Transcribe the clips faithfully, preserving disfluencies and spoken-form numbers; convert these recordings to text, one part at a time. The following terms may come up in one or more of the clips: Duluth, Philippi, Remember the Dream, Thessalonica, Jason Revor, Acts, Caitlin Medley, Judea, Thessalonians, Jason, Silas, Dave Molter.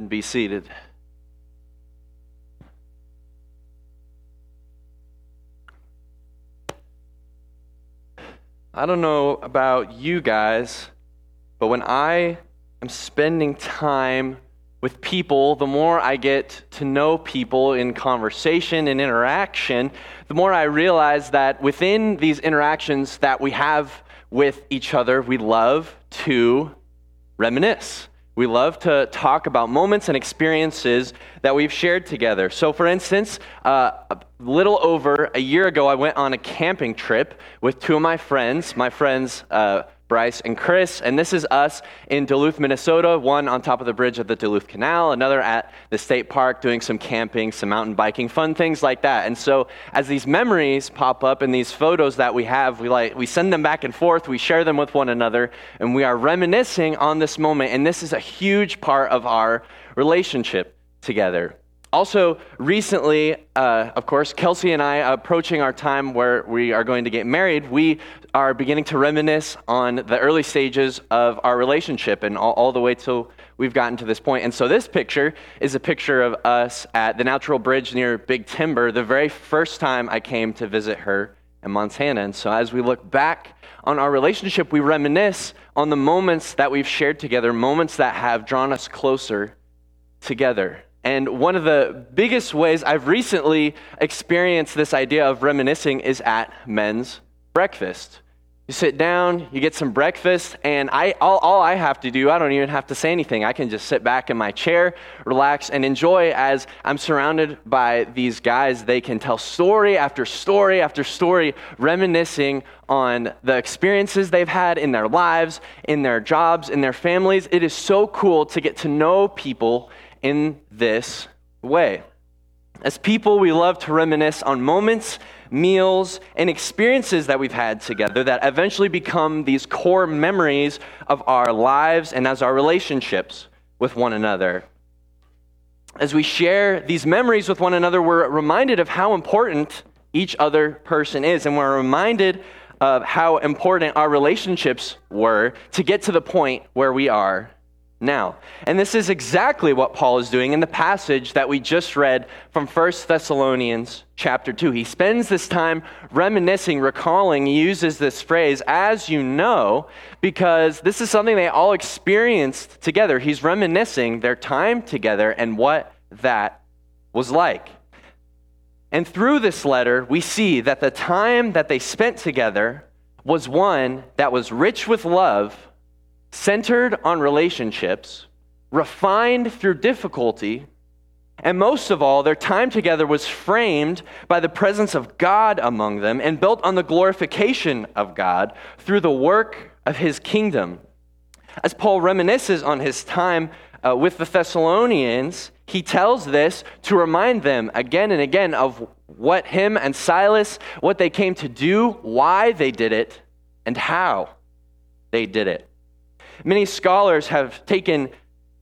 and be seated. I don't know about you guys, but when I am spending time with people, the more I get to know people in conversation and interaction, the more I realize that within these interactions that we have with each other, we love to reminisce. We love to talk about moments and experiences that we've shared together. So for instance, uh, a little over a year ago, I went on a camping trip with two of my friends, my friends, uh, Bryce and Chris, and this is us in Duluth, Minnesota, one on top of the bridge of the Duluth Canal, another at the state park doing some camping, some mountain biking, fun things like that. And so as these memories pop up and these photos that we have, we like we send them back and forth, we share them with one another, and we are reminiscing on this moment, and this is a huge part of our relationship together. Also, recently, uh, of course, Kelsey and I, approaching our time where we are going to get married, we are beginning to reminisce on the early stages of our relationship and all, all the way till we've gotten to this point. And so this picture is a picture of us at the Natural Bridge near Big Timber, the very first time I came to visit her in Montana. And so as we look back on our relationship, we reminisce on the moments that we've shared together, moments that have drawn us closer together. And one of the biggest ways I've recently experienced this idea of reminiscing is at men's breakfast. You sit down, you get some breakfast, and I all, all I have to do, I don't even have to say anything. I can just sit back in my chair, relax, and enjoy as I'm surrounded by these guys. They can tell story after story after story, reminiscing on the experiences they've had in their lives, in their jobs, in their families. It is so cool to get to know people in this way. As people, we love to reminisce on moments, meals, and experiences that we've had together that eventually become these core memories of our lives and as our relationships with one another. As we share these memories with one another, we're reminded of how important each other person is, and we're reminded of how important our relationships were to get to the point where we are now. And this is exactly what Paul is doing in the passage that we just read from First Thessalonians chapter two. He spends this time reminiscing, recalling, he uses this phrase, as you know, because this is something they all experienced together. He's reminiscing their time together and what that was like. And through this letter, we see that the time that they spent together was one that was rich with love, centered on relationships, refined through difficulty, and most of all, their time together was framed by the presence of God among them and built on the glorification of God through the work of his kingdom. As Paul reminisces on his time uh, with the Thessalonians, he tells this to remind them again and again of what him and Silas, what they came to do, why they did it, and how they did it. Many scholars have taken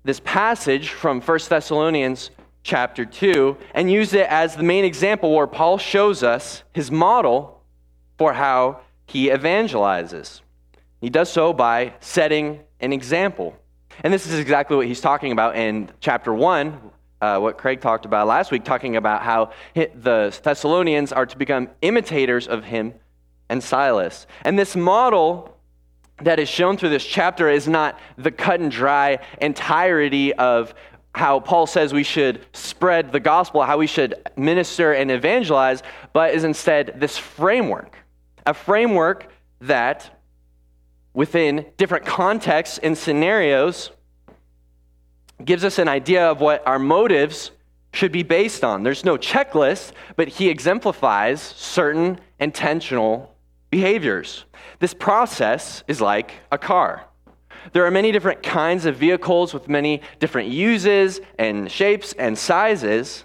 this passage from First Thessalonians chapter two and used it as the main example where Paul shows us his model for how he evangelizes. He does so by setting an example. And this is exactly what he's talking about in chapter one, uh, what Craig talked about last week, talking about how the Thessalonians are to become imitators of him and Silas. And this model that is shown through this chapter is not the cut and dry entirety of how Paul says we should spread the gospel, how we should minister and evangelize, but is instead this framework, a framework that within different contexts and scenarios gives us an idea of what our motives should be based on. There's no checklist, but he exemplifies certain intentional behaviors. This process is like a car. There are many different kinds of vehicles with many different uses and shapes and sizes.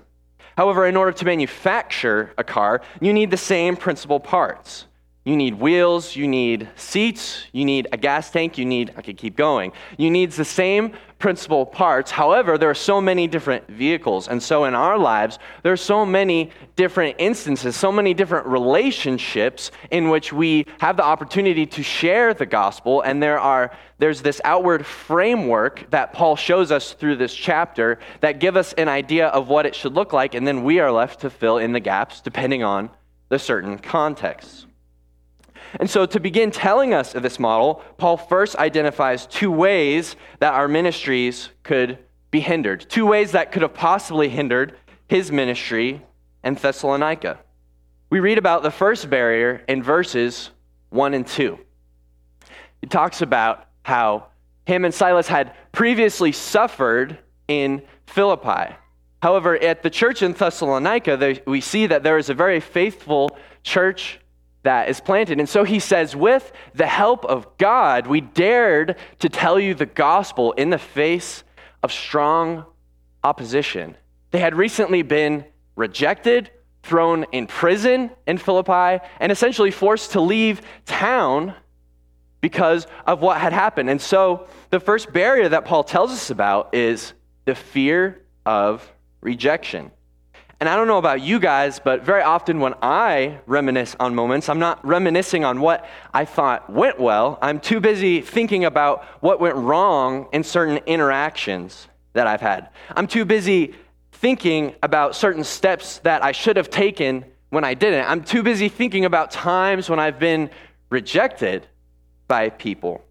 However, in order to manufacture a car, you need the same principal parts. You need wheels, you need seats, you need a gas tank, you need, I could keep going. You need the same principal parts. However, there are so many different vehicles. And so in our lives, there are so many different instances, so many different relationships in which we have the opportunity to share the gospel. And there are there's this outward framework that Paul shows us through this chapter that give us an idea of what it should look like. And then we are left to fill in the gaps depending on the certain context. And so to begin telling us of this model, Paul first identifies two ways that our ministries could be hindered, two ways that could have possibly hindered his ministry in Thessalonica. We read about the first barrier in verses one and two. It talks about how him and Silas had previously suffered in Philippi. However, at the church in Thessalonica, they, we see that there is a very faithful church that is planted. And so he says, with the help of God, we dared to tell you the gospel in the face of strong opposition. They had recently been rejected, thrown in prison in Philippi, and essentially forced to leave town because of what had happened. And so the first barrier that Paul tells us about is the fear of rejection. And I don't know about you guys, but very often when I reminisce on moments, I'm not reminiscing on what I thought went well. I'm too busy thinking about what went wrong in certain interactions that I've had. I'm too busy thinking about certain steps that I should have taken when I didn't. I'm too busy thinking about times when I've been rejected by people.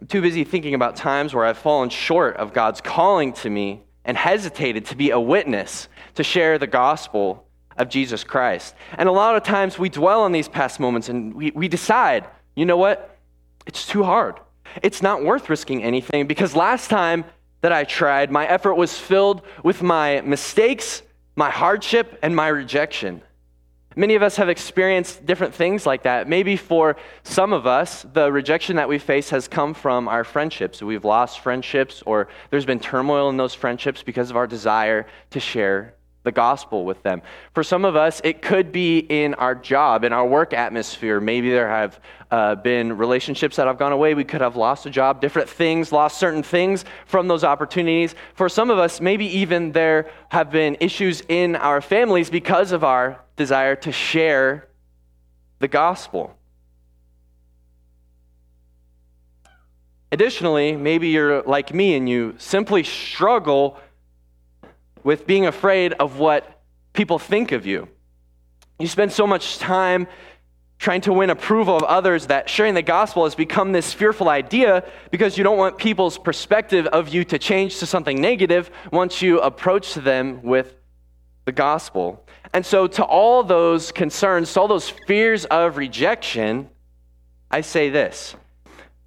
I'm too busy thinking about times where I've fallen short of God's calling to me and hesitated to be a witness, to share the gospel of Jesus Christ. And a lot of times we dwell on these past moments and we, we decide, you know what? It's too hard. It's not worth risking anything because last time that I tried, my effort was filled with my mistakes, my hardship, and my rejection. Many of us have experienced different things like that. Maybe for some of us, the rejection that we face has come from our friendships. We've lost friendships, or there's been turmoil in those friendships because of our desire to share the gospel with them. For some of us, it could be in our job, in our work atmosphere. Maybe there have uh, been relationships that have gone away. We could have lost a job, different things, lost certain things from those opportunities. For some of us, maybe even there have been issues in our families because of our desire to share the gospel. Additionally, maybe you're like me and you simply struggle with being afraid of what people think of you. You spend so much time trying to win approval of others that sharing the gospel has become this fearful idea because you don't want people's perspective of you to change to something negative once you approach them with the gospel. And so to all those concerns, to all those fears of rejection, I say this.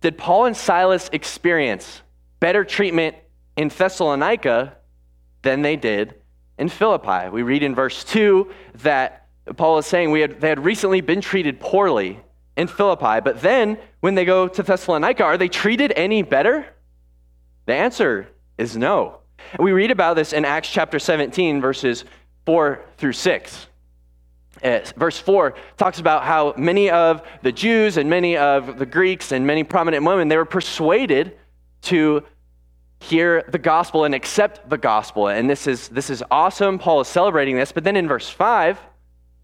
Did Paul and Silas experience better treatment in Thessalonica than they did in Philippi? We read in verse two that Paul is saying we had, they had recently been treated poorly in Philippi, but then when they go to Thessalonica, are they treated any better? The answer is no. And we read about this in Acts chapter seventeen, verses four through six. Verse four talks about how many of the Jews and many of the Greeks and many prominent women, they were persuaded to hear the gospel and accept the gospel. And this is this is awesome. Paul is celebrating this. But then in verse five,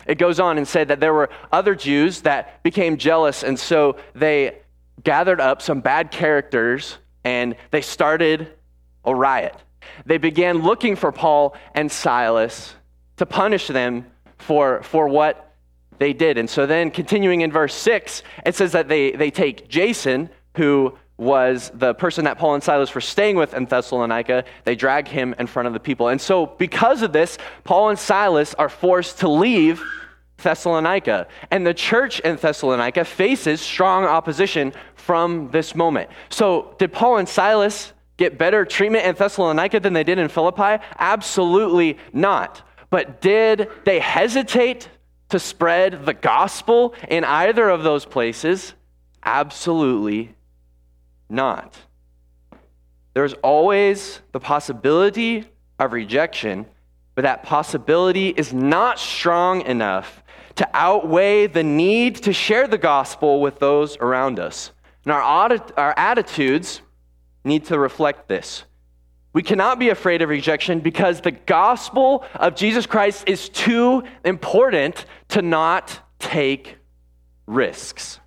it goes on and said that there were other Jews that became jealous. And so they gathered up some bad characters and they started a riot. They began looking for Paul and Silas to punish them for, for what they did. And so then continuing in verse six, it says that they, they take Jason, who was the person that Paul and Silas were staying with in Thessalonica. They drag him in front of the people. And so because of this, Paul and Silas are forced to leave Thessalonica. And the church in Thessalonica faces strong opposition from this moment. So did Paul and Silas get better treatment in Thessalonica than they did in Philippi? Absolutely not. But did they hesitate to spread the gospel in either of those places? Absolutely not. Not. There's always the possibility of rejection But that possibility is not strong enough to outweigh the need to share the gospel with those around us. And our, our attitudes need to reflect this. We cannot be afraid of rejection because the gospel of Jesus Christ is too important to not take risks.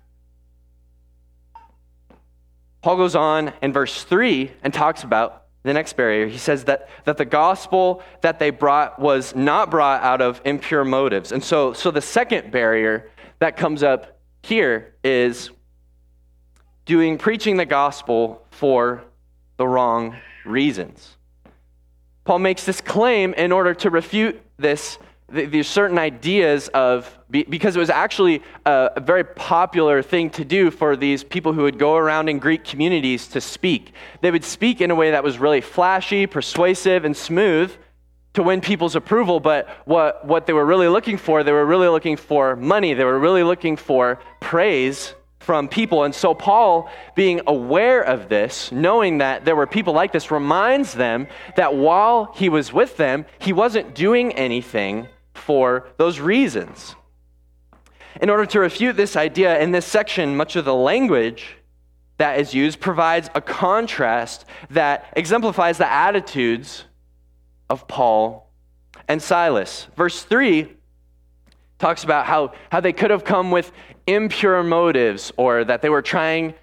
Paul goes on in verse three and talks about the next barrier. He says that, that the gospel that they brought was not brought out of impure motives. And so, so the second barrier that comes up here is doing preaching the gospel for the wrong reasons. Paul makes this claim in order to refute this these certain ideas of, because it was actually a very popular thing to do for these people who would go around in Greek communities to speak. They would speak in a way that was really flashy, persuasive, and smooth to win people's approval, but what, what they were really looking for, they were really looking for money. They were really looking for praise from people. And so Paul, being aware of this, knowing that there were people like this, reminds them that while he was with them, he wasn't doing anything for those reasons. In order to refute this idea, in this section, much of the language that is used provides a contrast that exemplifies the attitudes of Paul and Silas. Verse three talks about how, how they could have come with impure motives, or that they were trying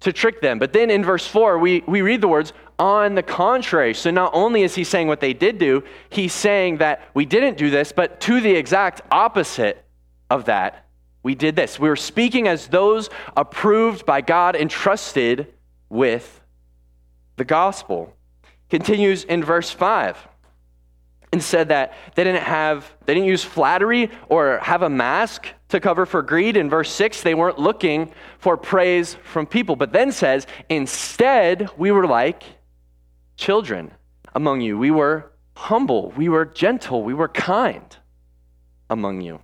to trick them. But then in verse four, we, we read the words, on the contrary. So not only is he saying what they did do, he's saying that we didn't do this, but to the exact opposite of that, we did this. We were speaking as those approved by God and trusted with the gospel. Continues in verse five and said that they didn't have, they didn't use flattery or have a mask to cover for greed. In verse six, they weren't looking for praise from people, but then says, instead, we were like children among you. We were humble. We were gentle. We were kind among you.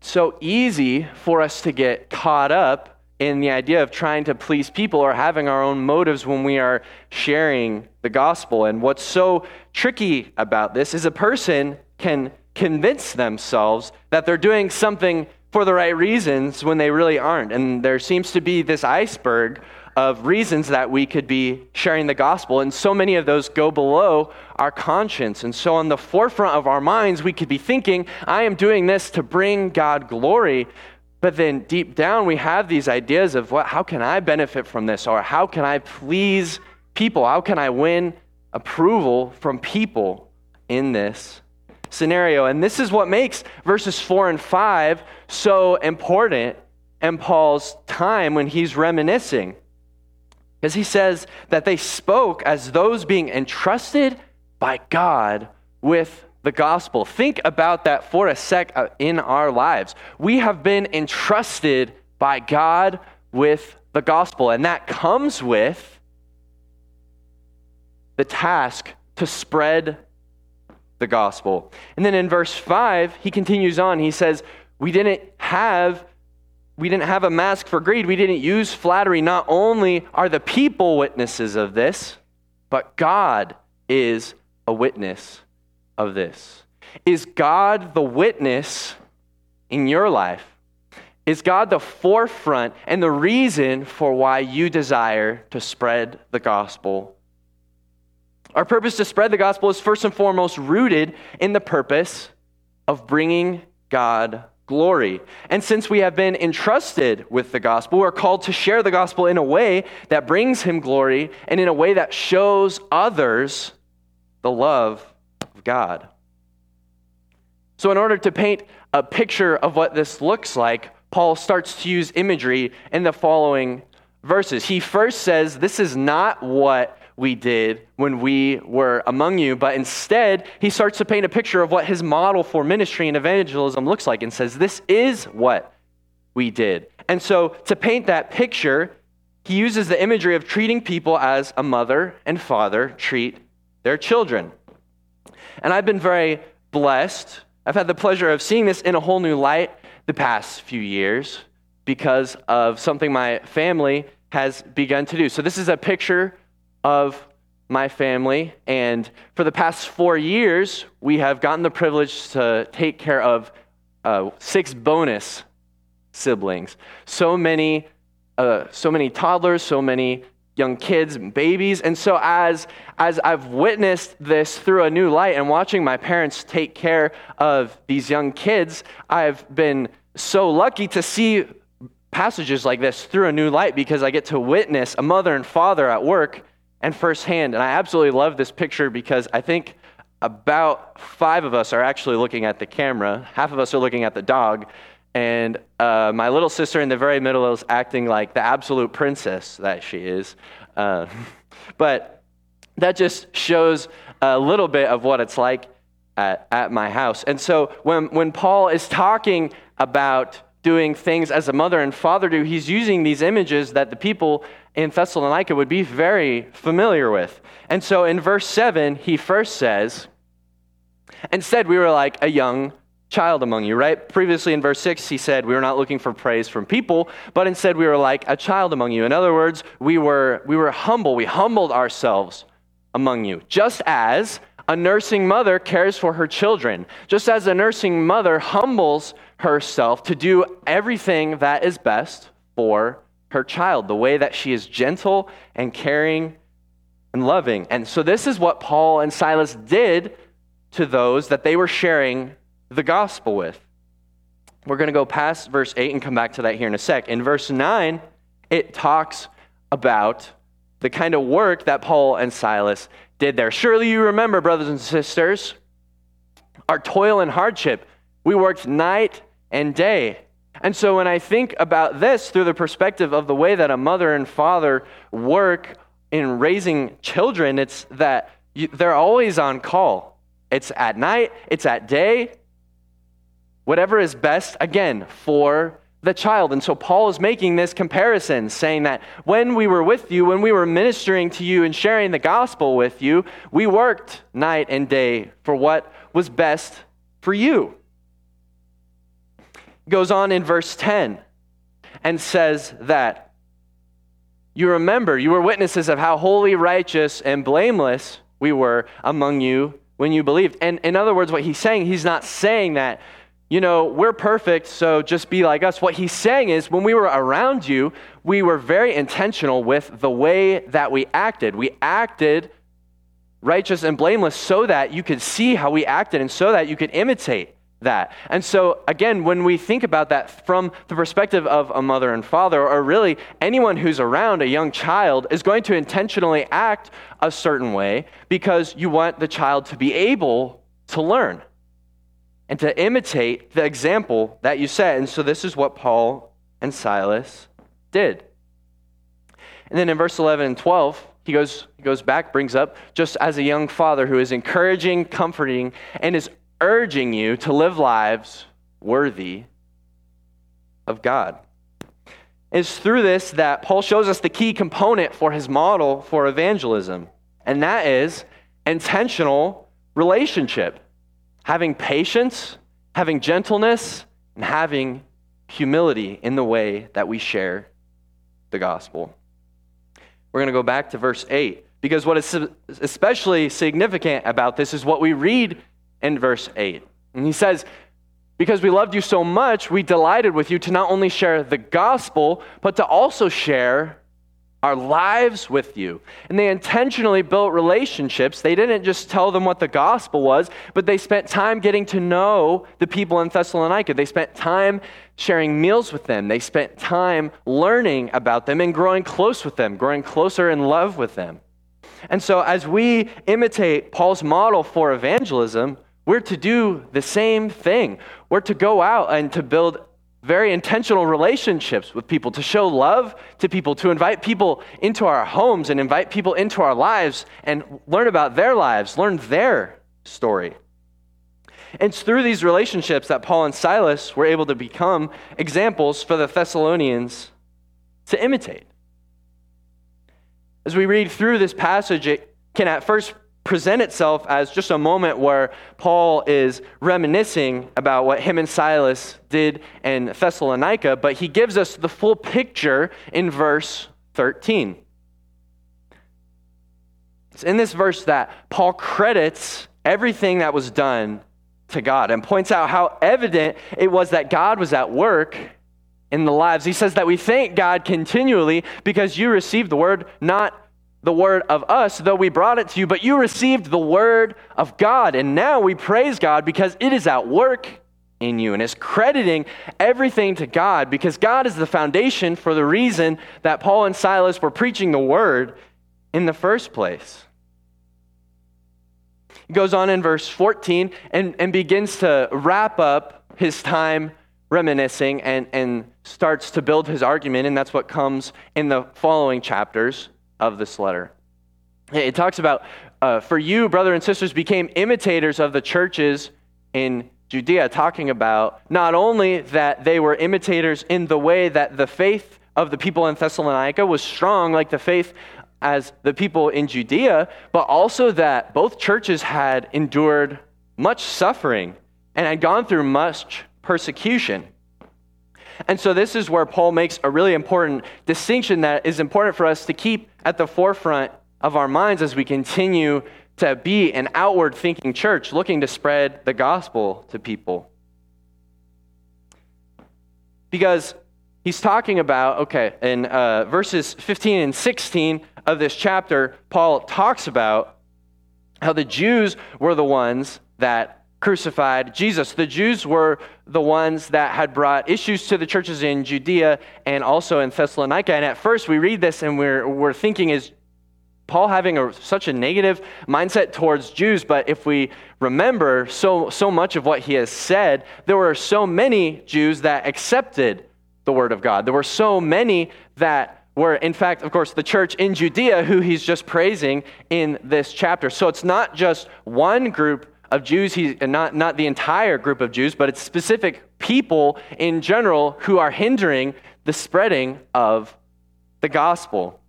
So easy for us to get caught up in the idea of trying to please people or having our own motives when we are sharing the gospel. And what's so tricky about this is a person can convince themselves that they're doing something for the right reasons when they really aren't. And there seems to be this iceberg of reasons that we could be sharing the gospel. And so many of those go below our conscience. And so on the forefront of our minds, we could be thinking, I am doing this to bring God glory. But then deep down, we have these ideas of, well, how can I benefit from this? Or how can I please people? How can I win approval from people in this scenario? And this is what makes verses four and five so important in Paul's time when he's reminiscing. Because he says that they spoke as those being entrusted by God with the gospel. Think about that for a sec in our lives. We have been entrusted by God with the gospel, and that comes with the task to spread the gospel. And then in verse five, he continues on. He says, we didn't have we didn't have a mask for greed. We didn't use flattery. Not only are the people witnesses of this, but God is a witness of this. Is God the witness in your life? Is God the forefront and the reason for why you desire to spread the gospel? Our purpose to spread the gospel is first and foremost rooted in the purpose of bringing God glory. And since we have been entrusted with the gospel, we're called to share the gospel in a way that brings him glory and in a way that shows others the love God. So in order to paint a picture of what this looks like, Paul starts to use imagery in the following verses. He first says, this is not what we did when we were among you, but instead he starts to paint a picture of what his model for ministry and evangelism looks like and says, this is what we did. And so to paint that picture, he uses the imagery of treating people as a mother and father treat their children. And I've been very blessed. I've had the pleasure of seeing this in a whole new light the past few years because of something my family has begun to do. So this is a picture of my family, and for the past four years, we have gotten the privilege to take care of uh, six bonus siblings. So many, uh, so many toddlers, so many young kids and babies. And so as as I've witnessed this through a new light and watching my parents take care of these young kids, I've been so lucky to see passages like this through a new light, because I get to witness a mother and father at work and firsthand. And I absolutely love this picture, because I think about five of us are actually looking at the camera. Half of us are looking at the dog. And uh, my little sister in the very middle is acting like the absolute princess that she is. Uh, but that just shows a little bit of what it's like at, at my house. And so when, when Paul is talking about doing things as a mother and father do, he's using these images that the people in Thessalonica would be very familiar with. And so in verse seven, he first says, "Instead we were like a young child among you," right? Previously in verse six, he said, "We were not looking for praise from people, but instead we were like a child among you." In other words, we were we were humble. We humbled ourselves among you. Just as a nursing mother cares for her children, just as a nursing mother humbles herself to do everything that is best for her child, the way that she is gentle and caring and loving. And so this is what Paul and Silas did to those that they were sharing the gospel with. We're going to go past verse eight and come back to that here in a sec. In verse nine, it talks about the kind of work that Paul and Silas did there. "Surely you remember, brothers and sisters, our toil and hardship. We worked night and day." And so when I think about this through the perspective of the way that a mother and father work in raising children, it's that you, they're always on call. It's at night, it's at day, whatever is best, again, for the child. And so Paul is making this comparison, saying that when we were with you, when we were ministering to you and sharing the gospel with you, we worked night and day for what was best for you. He goes on in verse ten and says that you remember, you were witnesses of how holy, righteous, and blameless we were among you when you believed. And in other words, what he's saying, he's not saying that, you know, we're perfect, so just be like us. What he's saying is, when we were around you, we were very intentional with the way that we acted. We acted righteous and blameless so that you could see how we acted and so that you could imitate that. And so, again, when we think about that from the perspective of a mother and father, or really anyone who's around a young child, is going to intentionally act a certain way because you want the child to be able to learn and to imitate the example that you set. And so this is what Paul and Silas did. And then in verse eleven and twelve, he goes, he goes back, brings up, just as a young father who is encouraging, comforting, and is urging you to live lives worthy of God. It's through this that Paul shows us the key component for his model for evangelism, and that is intentional relationship. Having patience, having gentleness, and having humility in the way that we share the gospel. We're going to go back to verse eight, because what is especially significant about this is what we read in verse eight. And he says, "Because we loved you so much, we delighted with you to not only share the gospel, but to also share our lives with you." And they intentionally built relationships. They didn't just tell them what the gospel was, but they spent time getting to know the people in Thessalonica. They spent time sharing meals with them. They spent time learning about them and growing close with them, growing closer in love with them. And so as we imitate Paul's model for evangelism, we're to do the same thing. We're to go out and to build very intentional relationships with people, to show love to people, to invite people into our homes and invite people into our lives and learn about their lives, learn their story. It's through these relationships that Paul and Silas were able to become examples for the Thessalonians to imitate. As we read through this passage, it can at first present itself as just a moment where Paul is reminiscing about what him and Silas did in Thessalonica, but he gives us the full picture in verse thirteen. It's in this verse that Paul credits everything that was done to God and points out how evident it was that God was at work in the lives. He says that we thank God continually because you received the word, not the word of us, though we brought it to you, but you received the word of God. And now we praise God because it is at work in you. And it's crediting everything to God because God is the foundation for the reason that Paul and Silas were preaching the word in the first place. He goes on in verse fourteen and, and begins to wrap up his time reminiscing and, and starts to build his argument, and that's what comes in the following chapters of this letter. It talks about, uh, for you, brothers and sisters, became imitators of the churches in Judea, talking about not only that they were imitators in the way that the faith of the people in Thessalonica was strong, like the faith as the people in Judea, but also that both churches had endured much suffering and had gone through much persecution. And so this is where Paul makes a really important distinction that is important for us to keep at the forefront of our minds as we continue to be an outward-thinking church looking to spread the gospel to people. Because he's talking about, okay, in uh, verses fifteen and sixteen of this chapter, Paul talks about how the Jews were the ones that crucified Jesus. The Jews were the ones that had brought issues to the churches in Judea and also in Thessalonica. And at first we read this and we're, we're thinking, is Paul having a, such a negative mindset towards Jews? But if we remember so, so much of what he has said, there were so many Jews that accepted the word of God. There were so many that were, in fact, of course, the church in Judea who he's just praising in this chapter. So it's not just one group of Jews, he, not, not the entire group of Jews, but it's specific people in general who are hindering the spreading of the gospel.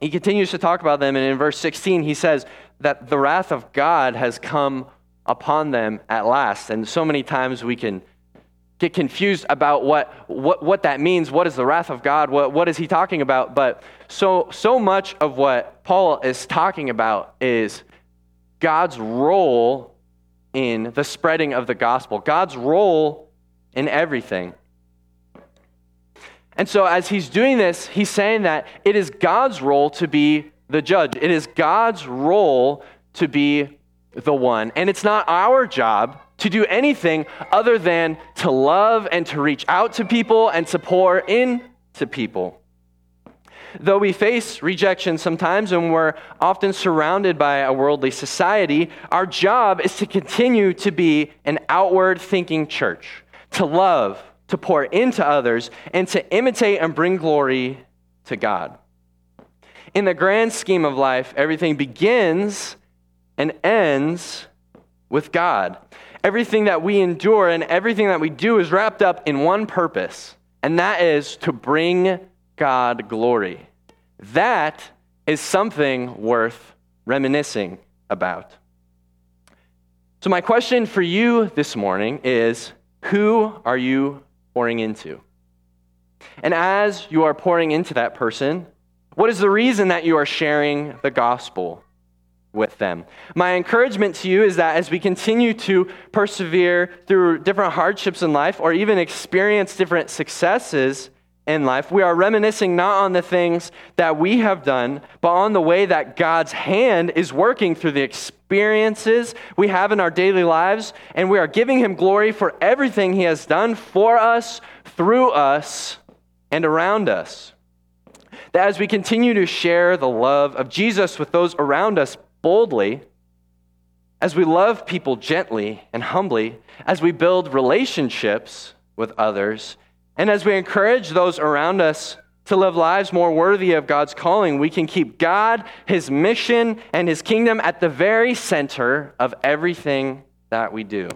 He continues to talk about them, and in verse sixteen, he says that the wrath of God has come upon them at last. And so many times we can get confused about what, what what that means. What is the wrath of God? What what is he talking about? But so so much of what Paul is talking about is God's role in the spreading of the gospel, God's role in everything. And so as he's doing this, he's saying that it is God's role to be the judge. It is God's role to be the one. And it's not our job to do anything other than to love and to reach out to people and to pour in to people. Though we face rejection sometimes and we're often surrounded by a worldly society, our job is to continue to be an outward-thinking church, to love, to pour into others, and to imitate and bring glory to God. In the grand scheme of life, everything begins and ends with God. Everything that we endure and everything that we do is wrapped up in one purpose, and that is to bring God glory. That is something worth reminiscing about. So my question for you this morning is, who are you pouring into? And as you are pouring into that person, what is the reason that you are sharing the gospel with them? My encouragement to you is that as we continue to persevere through different hardships in life or even experience different successes in life, we are reminiscing not on the things that we have done, but on the way that God's hand is working through the experiences we have in our daily lives, and we are giving him glory for everything he has done for us, through us, and around us. That as we continue to share the love of Jesus with those around us, boldly, as we love people gently and humbly, as we build relationships with others, and as we encourage those around us to live lives more worthy of God's calling, we can keep God, his mission, and his kingdom at the very center of everything that we do.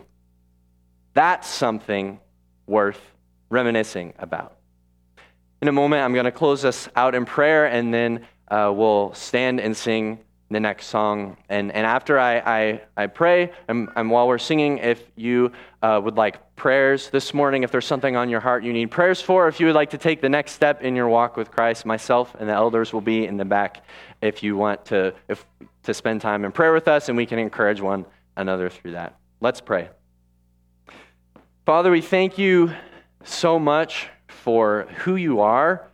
That's something worth reminiscing about. In a moment, I'm going to close us out in prayer, and then uh, we'll stand and sing the next song. And and after I I, I pray, and, and while we're singing, if you uh, would like prayers this morning, if there's something on your heart you need prayers for, if you would like to take the next step in your walk with Christ, myself and the elders will be in the back if you want to if to spend time in prayer with us, and we can encourage one another through that. Let's pray. Father, we thank you so much for who you are.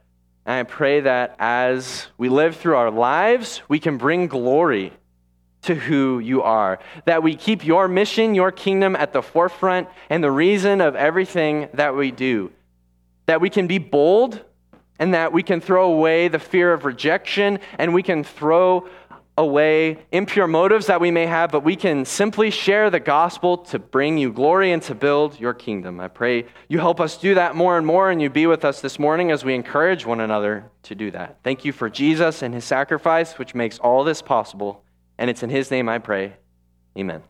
And I pray that as we live through our lives, we can bring glory to who you are, that we keep your mission, your kingdom at the forefront and the reason of everything that we do, that we can be bold and that we can throw away the fear of rejection and we can throw away impure motives that we may have, but we can simply share the gospel to bring you glory and to build your kingdom. I pray you help us do that more and more, and you be with us this morning as we encourage one another to do that. Thank you for Jesus and his sacrifice, which makes all this possible. And it's in his name I pray. Amen.